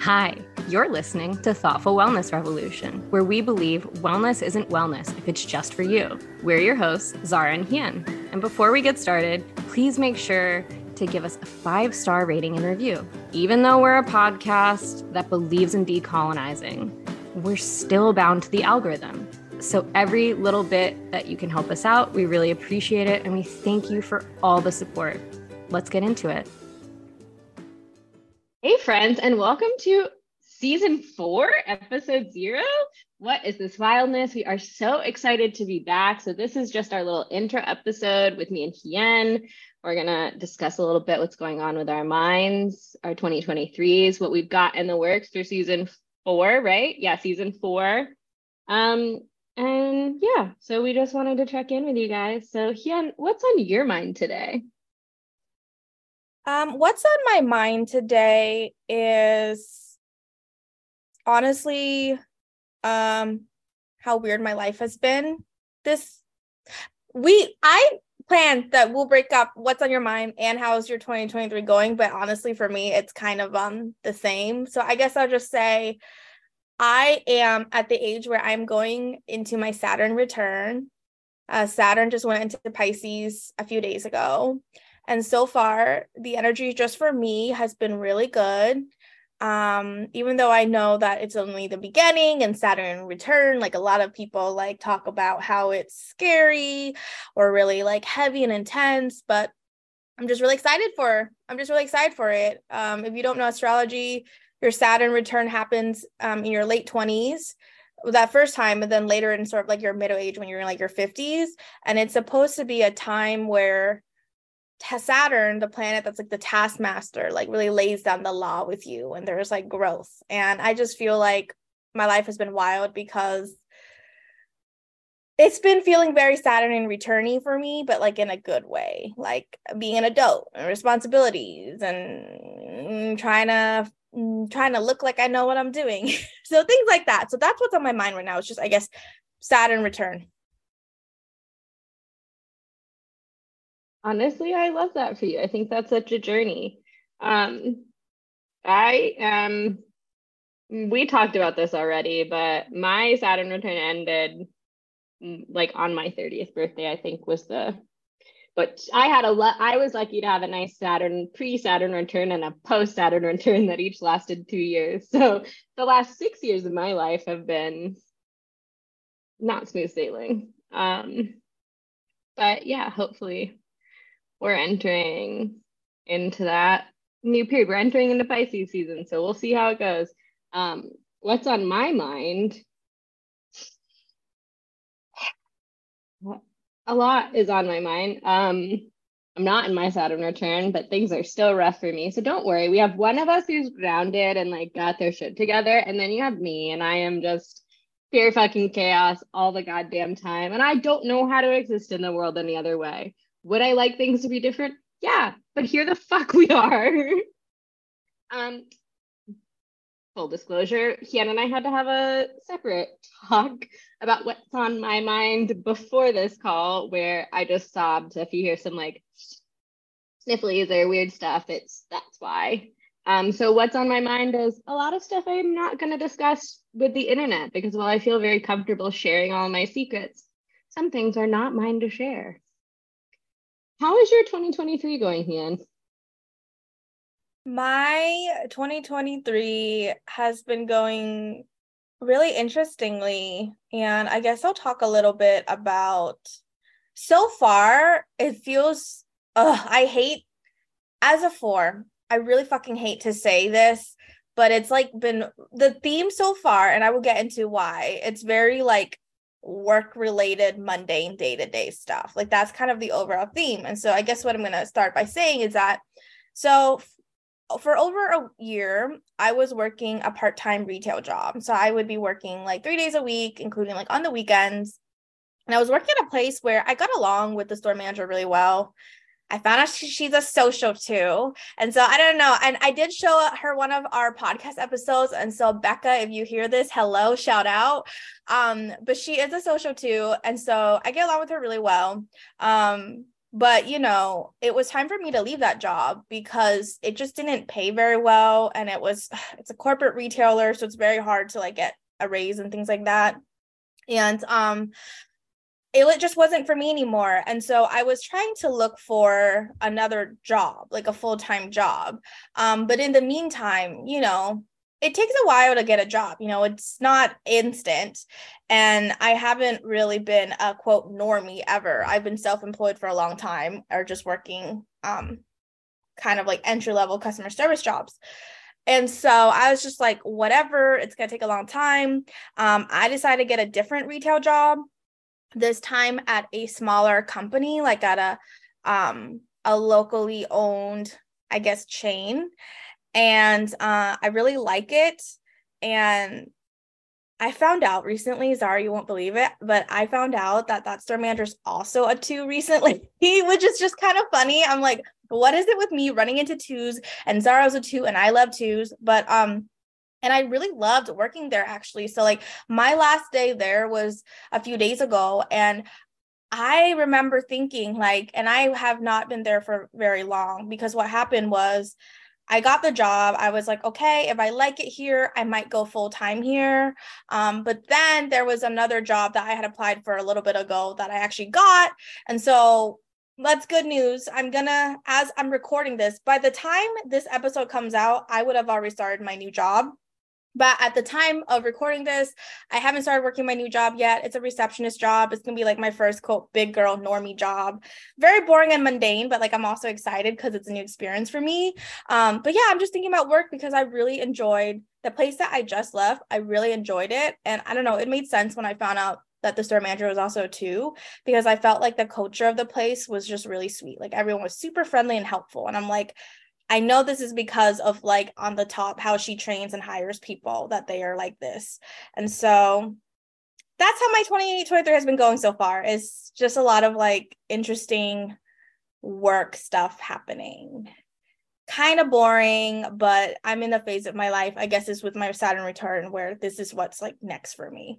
Hi, you're listening to Thoughtful Wellness Revolution, where we believe wellness isn't wellness if it's just for you. We're your hosts, Zahra and Hien. And before we get started, please make sure to give us a 5-star rating and review. Even though we're a podcast that believes in decolonizing, we're still bound to the algorithm. So every little bit that you can help us out, we really appreciate it, and we thank you for all the support. Let's get into it. Hey friends, and welcome to season 4, episode 0. What is this wildness? We are so excited to be back. So this is just our little intro episode with me and Hien. We're gonna discuss a little bit what's going on with our minds, our 2023s, what we've got in the works through season 4, right? Yeah, season 4. And yeah, so we just wanted to check in with you guys. So Hien, what's on your mind today? What's on my mind today is honestly how weird my life has been. I planned that we'll break up what's on your mind and how's your 2023 going, but honestly for me it's kind of the same. So I guess I'll just say I am at the age where I'm going into my Saturn return. Saturn just went into Pisces a few days ago. And so far, the energy just for me has been really good. Even though I know that it's only the beginning and Saturn return, like a lot of people like talk about how it's scary or really like heavy and intense, but I'm just really excited for it. If you don't know astrology, your Saturn return happens in your late 20s, that first time, and then later in sort of like your middle age when you're in like your 50s. And it's supposed to be a time where Saturn, the planet that's like the taskmaster, like really lays down the law with you, and there's like growth. And I just feel like my life has been wild because it's been feeling very Saturn and returny for me, but like in a good way, like being an adult and responsibilities and trying to look like I know what I'm doing. So things like that. So that's what's on my mind right now. It's just, I guess, Saturn return. Honestly, I love that for you. I think that's such a journey. We talked about this already, but my Saturn return ended like on my 30th birthday, I think was but I was lucky to have a nice pre-Saturn return and a post-Saturn return that each lasted 2 years. So the last 6 years of my life have been not smooth sailing. But yeah, hopefully we're entering into that new period. We're entering into Pisces season, so we'll see how it goes. What's on my mind? A lot is on my mind. I'm not in my Saturn return, but things are still rough for me. So don't worry. We have one of us who's grounded and like got their shit together. And then you have me, and I am just pure fucking chaos all the goddamn time. And I don't know how to exist in the world any other way. Would I like things to be different? Yeah, but here the fuck we are. Full disclosure, Hien and I had to have a separate talk about what's on my mind before this call, where I just sobbed. So if you hear some like sniffles or weird stuff, that's why. So what's on my mind is a lot of stuff I'm not going to discuss with the internet, because while I feel very comfortable sharing all my secrets, some things are not mine to share. How is your 2023 going, Hien? My 2023 has been going really interestingly, and I guess I'll talk a little bit about, so far, it feels, I hate, as a 4, I really fucking hate to say this, but it's like been, the theme so far, and I will get into why, it's very like work-related, mundane, day-to-day stuff. Like that's kind of the overall theme. And so I guess what I'm going to start by saying is that, so for over a year, I was working a part-time retail job. So I would be working like 3 days a week, including like on the weekends. And I was working at a place where I got along with the store manager really well. I found out she's a social too. And so I don't know. And I did show her one of our podcast episodes. And so Becca, if you hear this, hello, shout out. But she is a social too. And so I get along with her really well. But, you know, it was time for me to leave that job because it just didn't pay very well. And it's a corporate retailer, so it's very hard to like get a raise and things like that. And it just wasn't for me anymore. And so I was trying to look for another job, like a full-time job. But in the meantime, you know, it takes a while to get a job, you know, it's not instant. And I haven't really been a quote normie ever. I've been self-employed for a long time or just working kind of like entry-level customer service jobs. And so I was just like, whatever, it's going to take a long time. I decided to get a different retail job, this time at a smaller company, like at a locally owned, I guess, chain. And I really like it. And I found out recently, Zahra, you won't believe it, but I found out that store manager is also a 2 recently, which is just kind of funny. I'm like, what is it with me running into 2s? And Zahra's a 2 and I love 2s, but, and I really loved working there actually. So like my last day there was a few days ago, and I remember thinking like, and I have not been there for very long, because what happened was I got the job. I was like, okay, if I like it here, I might go full time here. But then there was another job that I had applied for a little bit ago that I actually got. And so that's good news. As I'm recording this, by the time this episode comes out, I would have already started my new job. But at the time of recording this, I haven't started working my new job yet. It's a receptionist job. It's going to be like my first quote, big girl normie job. Very boring and mundane, but like I'm also excited because it's a new experience for me. But yeah, I'm just thinking about work because I really enjoyed the place that I just left. I really enjoyed it. And I don't know, it made sense when I found out that the store manager was also 2, because I felt like the culture of the place was just really sweet. Like everyone was super friendly and helpful. And I'm like, I know this is because of like on the top, how she trains and hires people that they are like this. And so that's how my 2023 has been going so far. It's just a lot of like interesting work stuff happening. Kind of boring, but I'm in the phase of my life, I guess, is with my Saturn return where this is what's like next for me.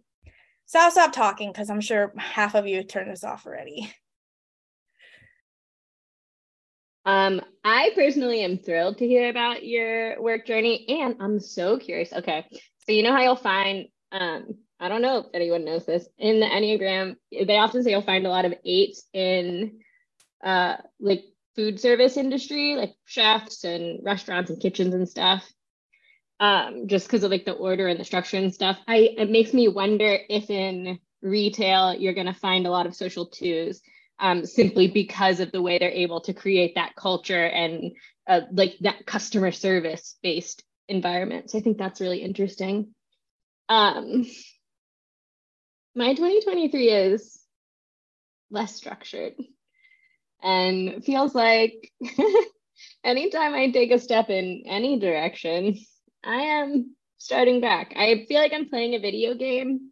So I'll stop talking because I'm sure half of you turned this off already. I personally am thrilled to hear about your work journey, and I'm so curious. Okay, so you know how you'll find, I don't know if anyone knows this, in the Enneagram, they often say you'll find a lot of 8s in like food service industry, like chefs and restaurants and kitchens and stuff, just because of like the order and the structure and stuff. It makes me wonder if in retail, you're going to find a lot of social 2s. Simply because of the way they're able to create that culture and like that customer service based environment. So I think that's really interesting. My 2023 is less structured and feels like anytime I take a step in any direction, I am starting back. I feel like I'm playing a video game.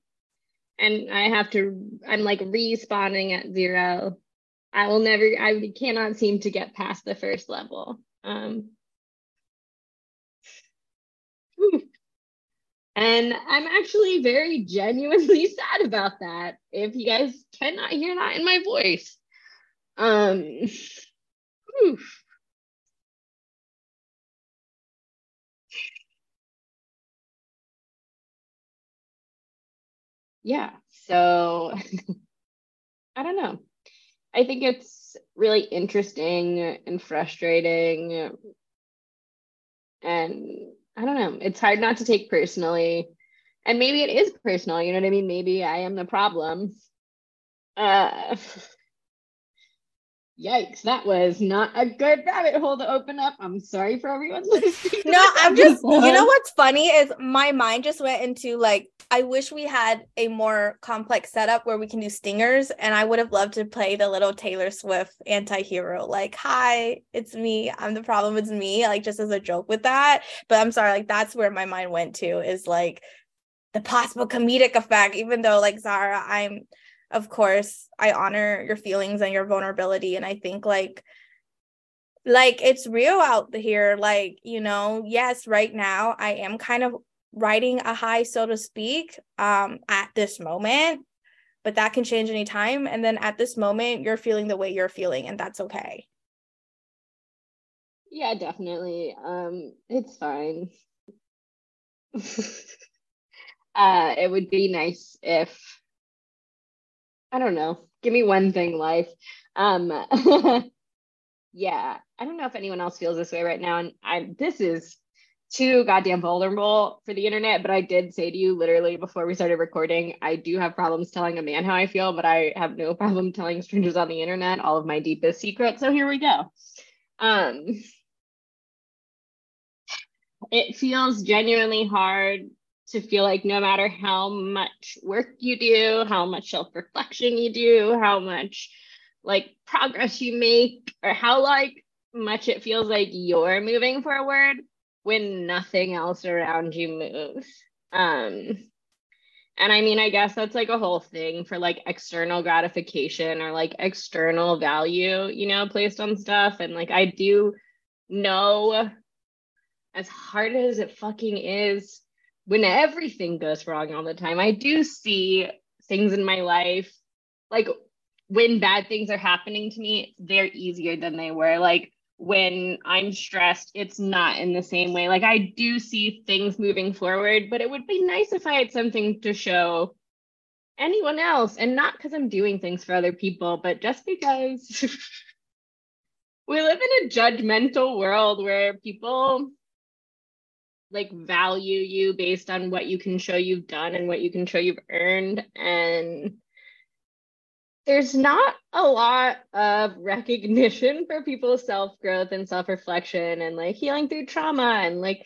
And I'm like respawning at 0. I cannot seem to get past the first level. And I'm actually very genuinely sad about that. If you guys cannot hear that in my voice. Yeah, so I don't know. I think it's really interesting and frustrating. And I don't know, it's hard not to take personally. And maybe it is personal, you know what I mean? Maybe I am the problem. Yikes, that was not a good rabbit hole to open up. I'm sorry for everyone listening. No, I'm just, you know what's funny is my mind just went into like, I wish we had a more complex setup where we can do stingers, and I would have loved to play the little Taylor Swift anti-hero. Like, hi, it's me. I'm the problem. It's me. Like just as a joke with that. But I'm sorry. Like that's where my mind went to is like the possible comedic effect, even though like Zahra, of course, I honor your feelings and your vulnerability. And I think like it's real out here. Like, you know, yes, right now I am kind of riding a high, so to speak, at this moment. but that can change any time. And then at this moment, you're feeling the way you're feeling, and that's okay. Yeah, definitely. It's fine. It would be nice if, I don't know, give me one thing, life. Yeah, I don't know if anyone else feels this way right now. And this is too goddamn vulnerable for the internet, but I did say to you literally before we started recording, I do have problems telling a man how I feel, but I have no problem telling strangers on the internet all of my deepest secrets. So here we go. It feels genuinely hard to feel like no matter how much work you do, how much self-reflection you do, how much like progress you make, or how like much it feels like you're moving forward when nothing else around you moves. And I mean, I guess that's like a whole thing for like external gratification or like external value, you know, placed on stuff. And like, I do know, as hard as it fucking is, when everything goes wrong all the time, I do see things in my life, like when bad things are happening to me, they're easier than they were. Like when I'm stressed, it's not in the same way. Like I do see things moving forward, but it would be nice if I had something to show anyone else, and not because I'm doing things for other people, but just because we live in a judgmental world where people like value you based on what you can show you've done and what you can show you've earned. And there's not a lot of recognition for people's self-growth and self-reflection and like healing through trauma and like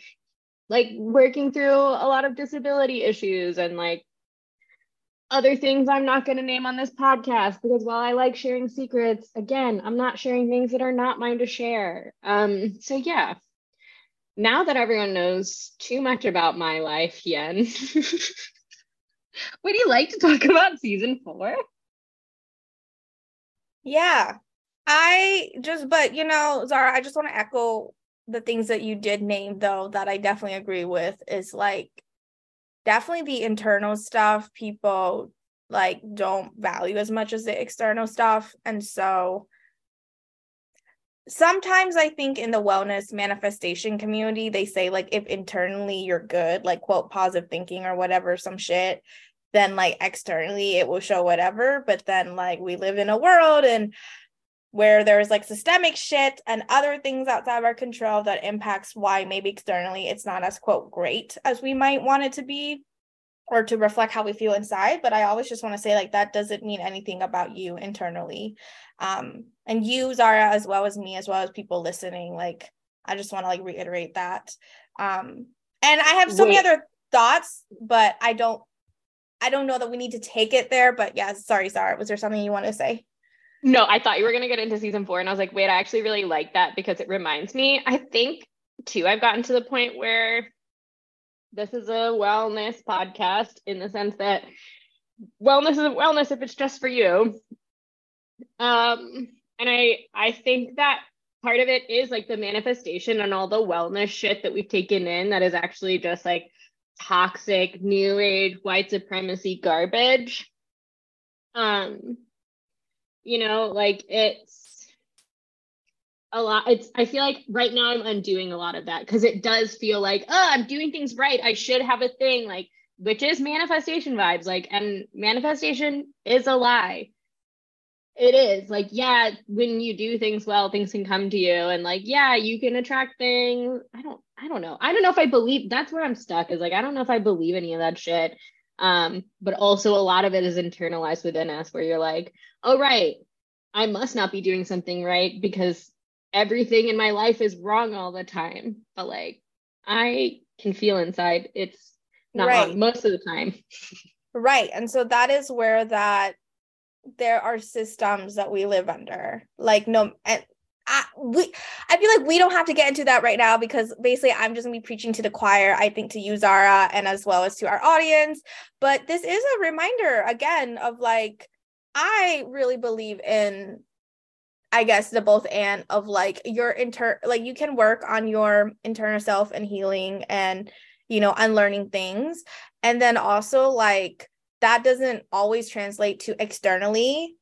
working through a lot of disability issues and like other things I'm not going to name on this podcast, because while I like sharing secrets, again, I'm not sharing things that are not mine to share. So yeah, now that everyone knows too much about my life, Hien, would you like to talk about season 4? Yeah, but you know, Zahra, I just want to echo the things that you did name, though, that I definitely agree with is like, definitely the internal stuff people like don't value as much as the external stuff. And so sometimes I think in the wellness manifestation community, they say like, if internally you're good, like quote, positive thinking or whatever, some shit, then like externally it will show whatever. But then like we live in a world and where there's like systemic shit and other things outside of our control that impacts why maybe externally it's not as quote great as we might want it to be or to reflect how we feel inside. But I always just want to say like, that doesn't mean anything about you internally. And you, Zahra, as well as me, as well as people listening, like, I just want to like reiterate that. And I have so many other thoughts, but I don't know that we need to take it there, but yeah, sorry, Zahra, was there something you want to say? No, I thought you were going to get into season 4 and I was like, wait, I actually really like that because it reminds me, I think too, I've gotten to the point where this is a wellness podcast in the sense that wellness is wellness if it's just for you. And I think that part of it is like the manifestation and all the wellness shit that we've taken in that is actually just like toxic, new age, white supremacy garbage. You know, like it's a lot. I feel like right now I'm undoing a lot of that because it does feel like, oh, I'm doing things right. I should have a thing, like, which is manifestation vibes. Like, and manifestation is a lie. It is like, yeah, when you do things well, things can come to you. And like, yeah, you can attract things. I don't know. I don't know if I believe, that's where I'm stuck is like, I don't know if I believe any of that shit. But also a lot of it is internalized within us where you're like, oh, right, I must not be doing something right because everything in my life is wrong all the time. But like, I can feel inside it's not wrong most of the time. Right. And so that is where that there are systems that we live under. Like, no, and I feel like we don't have to get into that right now because basically I'm just gonna be preaching to the choir, I think, to you, Zahra, and as well as to our audience. But this is a reminder again of like, I really believe in, I guess, the both and of like your like you can work on your internal self and healing and, you know, unlearning things. And then also like that doesn't always translate to externally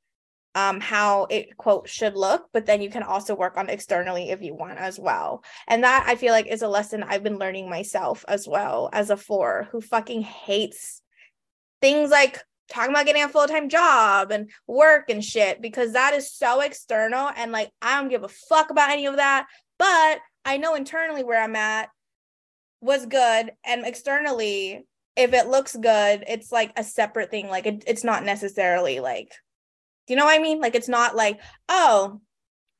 how it, quote, should look, but then you can also work on externally if you want as well. And that, I feel like, is a lesson I've been learning myself as well as a four who fucking hates things like talking about getting a full-time job and work and shit, because that is so external. And like, I don't give a fuck about any of that, but I know internally where I'm at was good. And externally, if it looks good, it's like a separate thing. Like it's not necessarily like, you know what I mean? Like, it's not like, oh,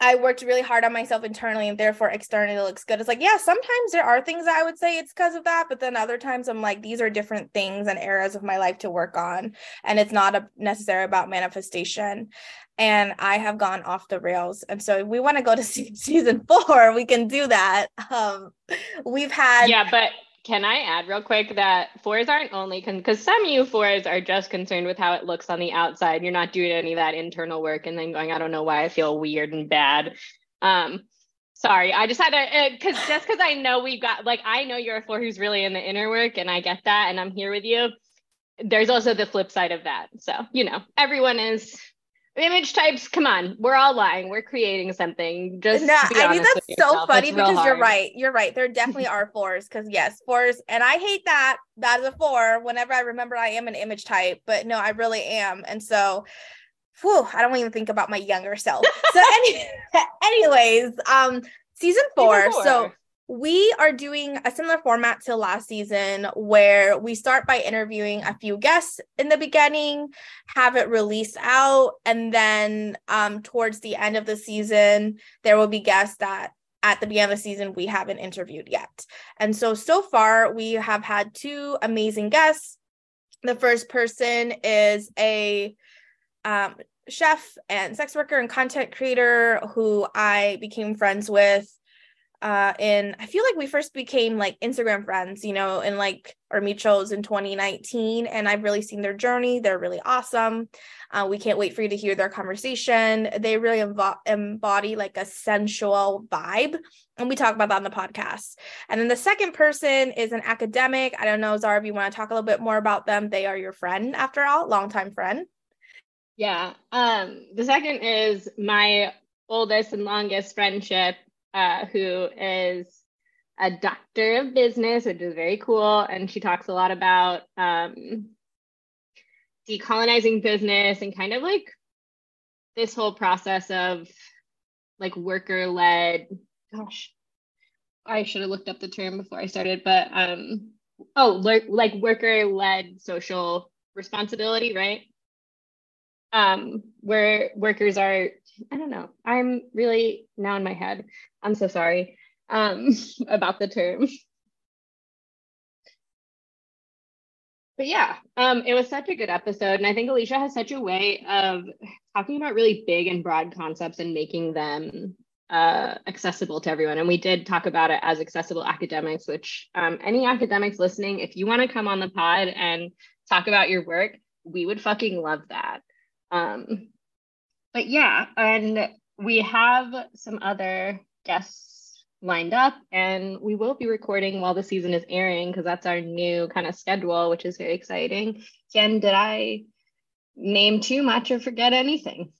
I worked really hard on myself internally and therefore externally it looks good. It's like, yeah, sometimes there are things that I would say it's because of that. But then other times I'm like, these are different things and areas of my life to work on. And it's not necessarily about manifestation. And I have gone off the rails. And so if we want to go to season 4, we can do that. We've had. Yeah, but can I add real quick that fours aren't only because some you fours are just concerned with how it looks on the outside. You're not doing any of that internal work and then going, I don't know why I feel weird and bad. Sorry, I just had to, because I know we've got, like, I know you're a four who's really in the inner work and I get that and I'm here with you. There's also the flip side of that. So, you know, everyone is image types. Come on, we're all lying. We're creating something. Just no, I mean, that's so funny because you're right. You're right. There definitely are fours because yes, fours. And I hate that. That's a four. Whenever I remember I am an image type, but no, I really am. And so, whew, I don't even think about my younger self. So anyways, season 4. So we are doing a similar format to last season where we start by interviewing a few guests in the beginning, have it released out, and then towards the end of the season, there will be guests that at the beginning of the season we haven't interviewed yet. And so far, we have had 2 amazing guests. The first person is a chef and sex worker and content creator who I became friends with. And I feel like we first became like Instagram friends, you know, and like our mutuals in 2019. And I've really seen their journey. They're really awesome. We can't wait for you to hear their conversation. They really embody like a sensual vibe. And we talk about that on the podcast. And then the second person is an academic. I don't know, Zahra, if you want to talk a little bit more about them. They are your friend after all, longtime friend. Yeah. The second is my oldest and longest friendship. Who is a doctor of business, which is very cool. And she talks a lot about decolonizing business and kind of like this whole process of like worker-led, gosh, I should have looked up the term before I started, but like worker-led social responsibility, right? Where workers are, I don't know, I'm really now in my head. I'm so sorry about the term. But yeah, it was such a good episode. And I think Alicia has such a way of talking about really big and broad concepts and making them accessible to everyone. And we did talk about it as accessible academics, which any academics listening, if you want to come on the pod and talk about your work, we would fucking love that. But yeah, and we have some other guests lined up and we will be recording while the season is airing because that's our new kind of schedule, which is very exciting. Jen, did I name too much or forget anything?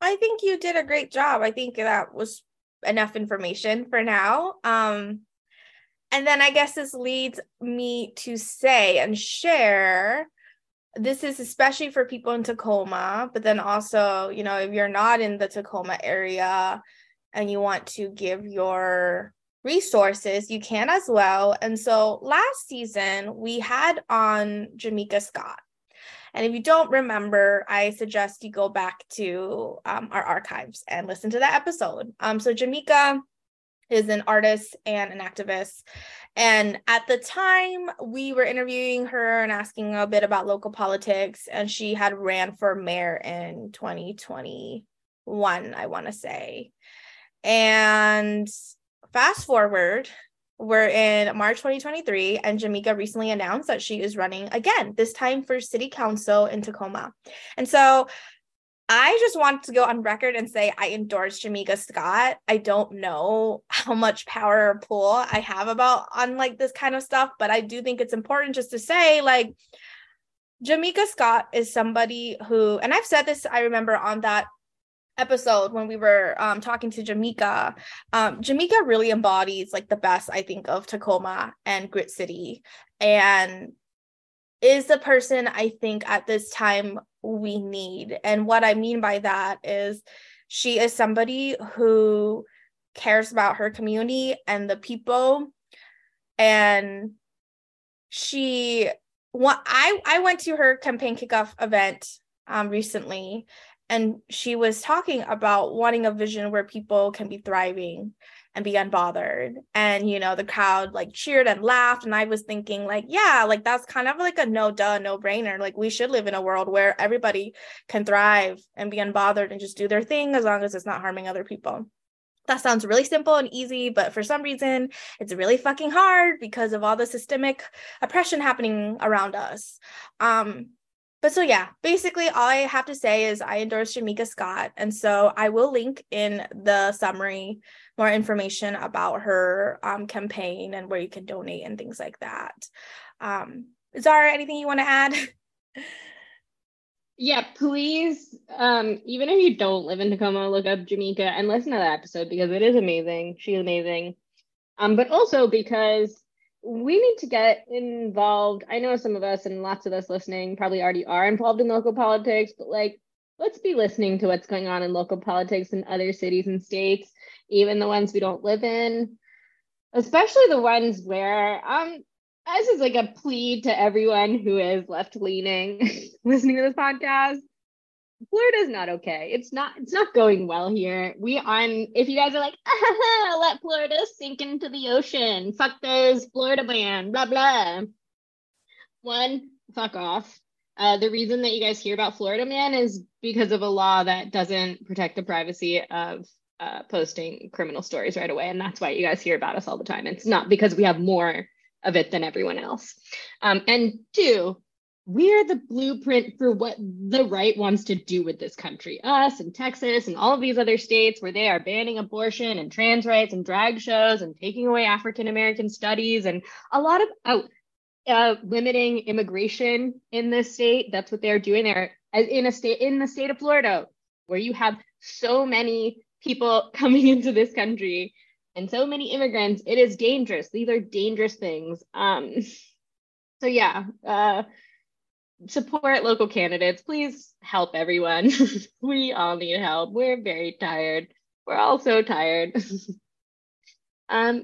I think you did a great job. I think that was enough information for now. And then I guess this leads me to say and share. This is especially for people in Tacoma, but then also, you know, if you're not in the Tacoma area and you want to give your resources, you can as well. And so last season we had on Jamika Scott. And if you don't remember, I suggest you go back to our archives and listen to that episode. So Jamika is an artist and an activist. And at the time, we were interviewing her and asking a bit about local politics. And she had ran for mayor in 2021, I want to say. And fast forward, we're in March 2023, and Jamika recently announced that she is running again, this time for city council in Tacoma. And so I just want to go on record and say I endorse Jamika Scott. I don't know how much power or pull I have about on like this kind of stuff, but I do think it's important just to say like Jamika Scott is somebody who, and I've said this, I remember on that episode when we were talking to Jamika, Jamika really embodies like the best, I think, of Tacoma and Grit City, and is the person I think at this time we need. And what I mean by that is she is somebody who cares about her community and the people. And she, I went to her campaign kickoff event recently, and she was talking about wanting a vision where people can be thriving and be unbothered. And, you know, the crowd like cheered and laughed. And I was thinking like, yeah, like that's kind of like a no brainer. Like we should live in a world where everybody can thrive and be unbothered and just do their thing as long as it's not harming other people. That sounds really simple and easy, but for some reason, it's really fucking hard because of all the systemic oppression happening around us. But so yeah, basically all I have to say is I endorse Jamika Scott. And so I will link in the summary more information about her campaign and where you can donate and things like that. Zahra, anything you want to add? Yeah, please, even if you don't live in Tacoma, look up Jamika and listen to that episode because it is amazing. She's amazing. But also because we need to get involved. I know some of us and lots of us listening probably already are involved in local politics, but like, let's be listening to what's going on in local politics in other cities and states, even the ones we don't live in, especially the ones where, this is like a plea to everyone who is left-leaning listening to this podcast. Florida's not okay. It's not going well here. If you guys are like, let Florida sink into the ocean. Fuck those, Florida ban, blah, blah. One, fuck off. The reason that you guys hear about Florida ban is because of a law that doesn't protect the privacy of posting criminal stories right away. And that's why you guys hear about us all the time. It's not because we have more of it than everyone else. And two, we're the blueprint for what the right wants to do with this country. Us and Texas and all of these other states where they are banning abortion and trans rights and drag shows and taking away African-American studies and a lot of limiting immigration in this state. That's what they're doing there in the state of Florida, where you have so many people coming into this country and so many immigrants. It is dangerous. These are dangerous things. So yeah, support local candidates. Please help everyone. We all need help. We're very tired. We're all so tired.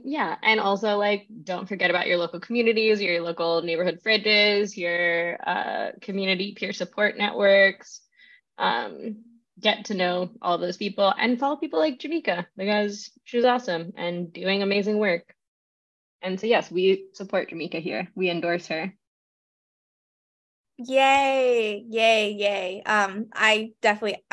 Yeah, and also like, don't forget about your local communities, your local neighborhood fridges, your community peer support networks. Get to know all those people and follow people like Jamika because she's awesome and doing amazing work. And so yes, we support Jamika here. We endorse her. Yay, yay, yay. I definitely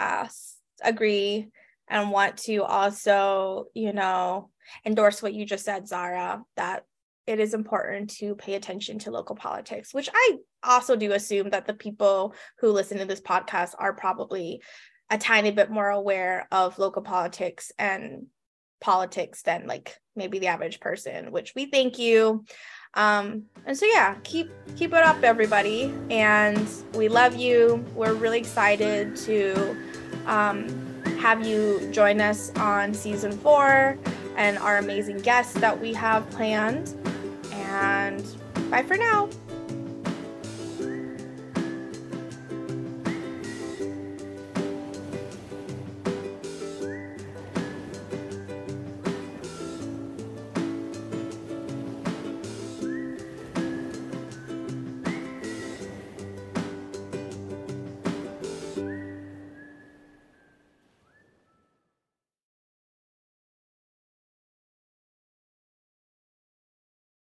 agree and want to also, you know, endorse what you just said, Zahra, that it is important to pay attention to local politics, which I also do assume that the people who listen to this podcast are probably a tiny bit more aware of local politics and politics than like maybe the average person, which we thank you. And so yeah, keep it up, everybody. And we love you. We're really excited to have you join us on season 4 and our amazing guests that we have planned. And bye for now.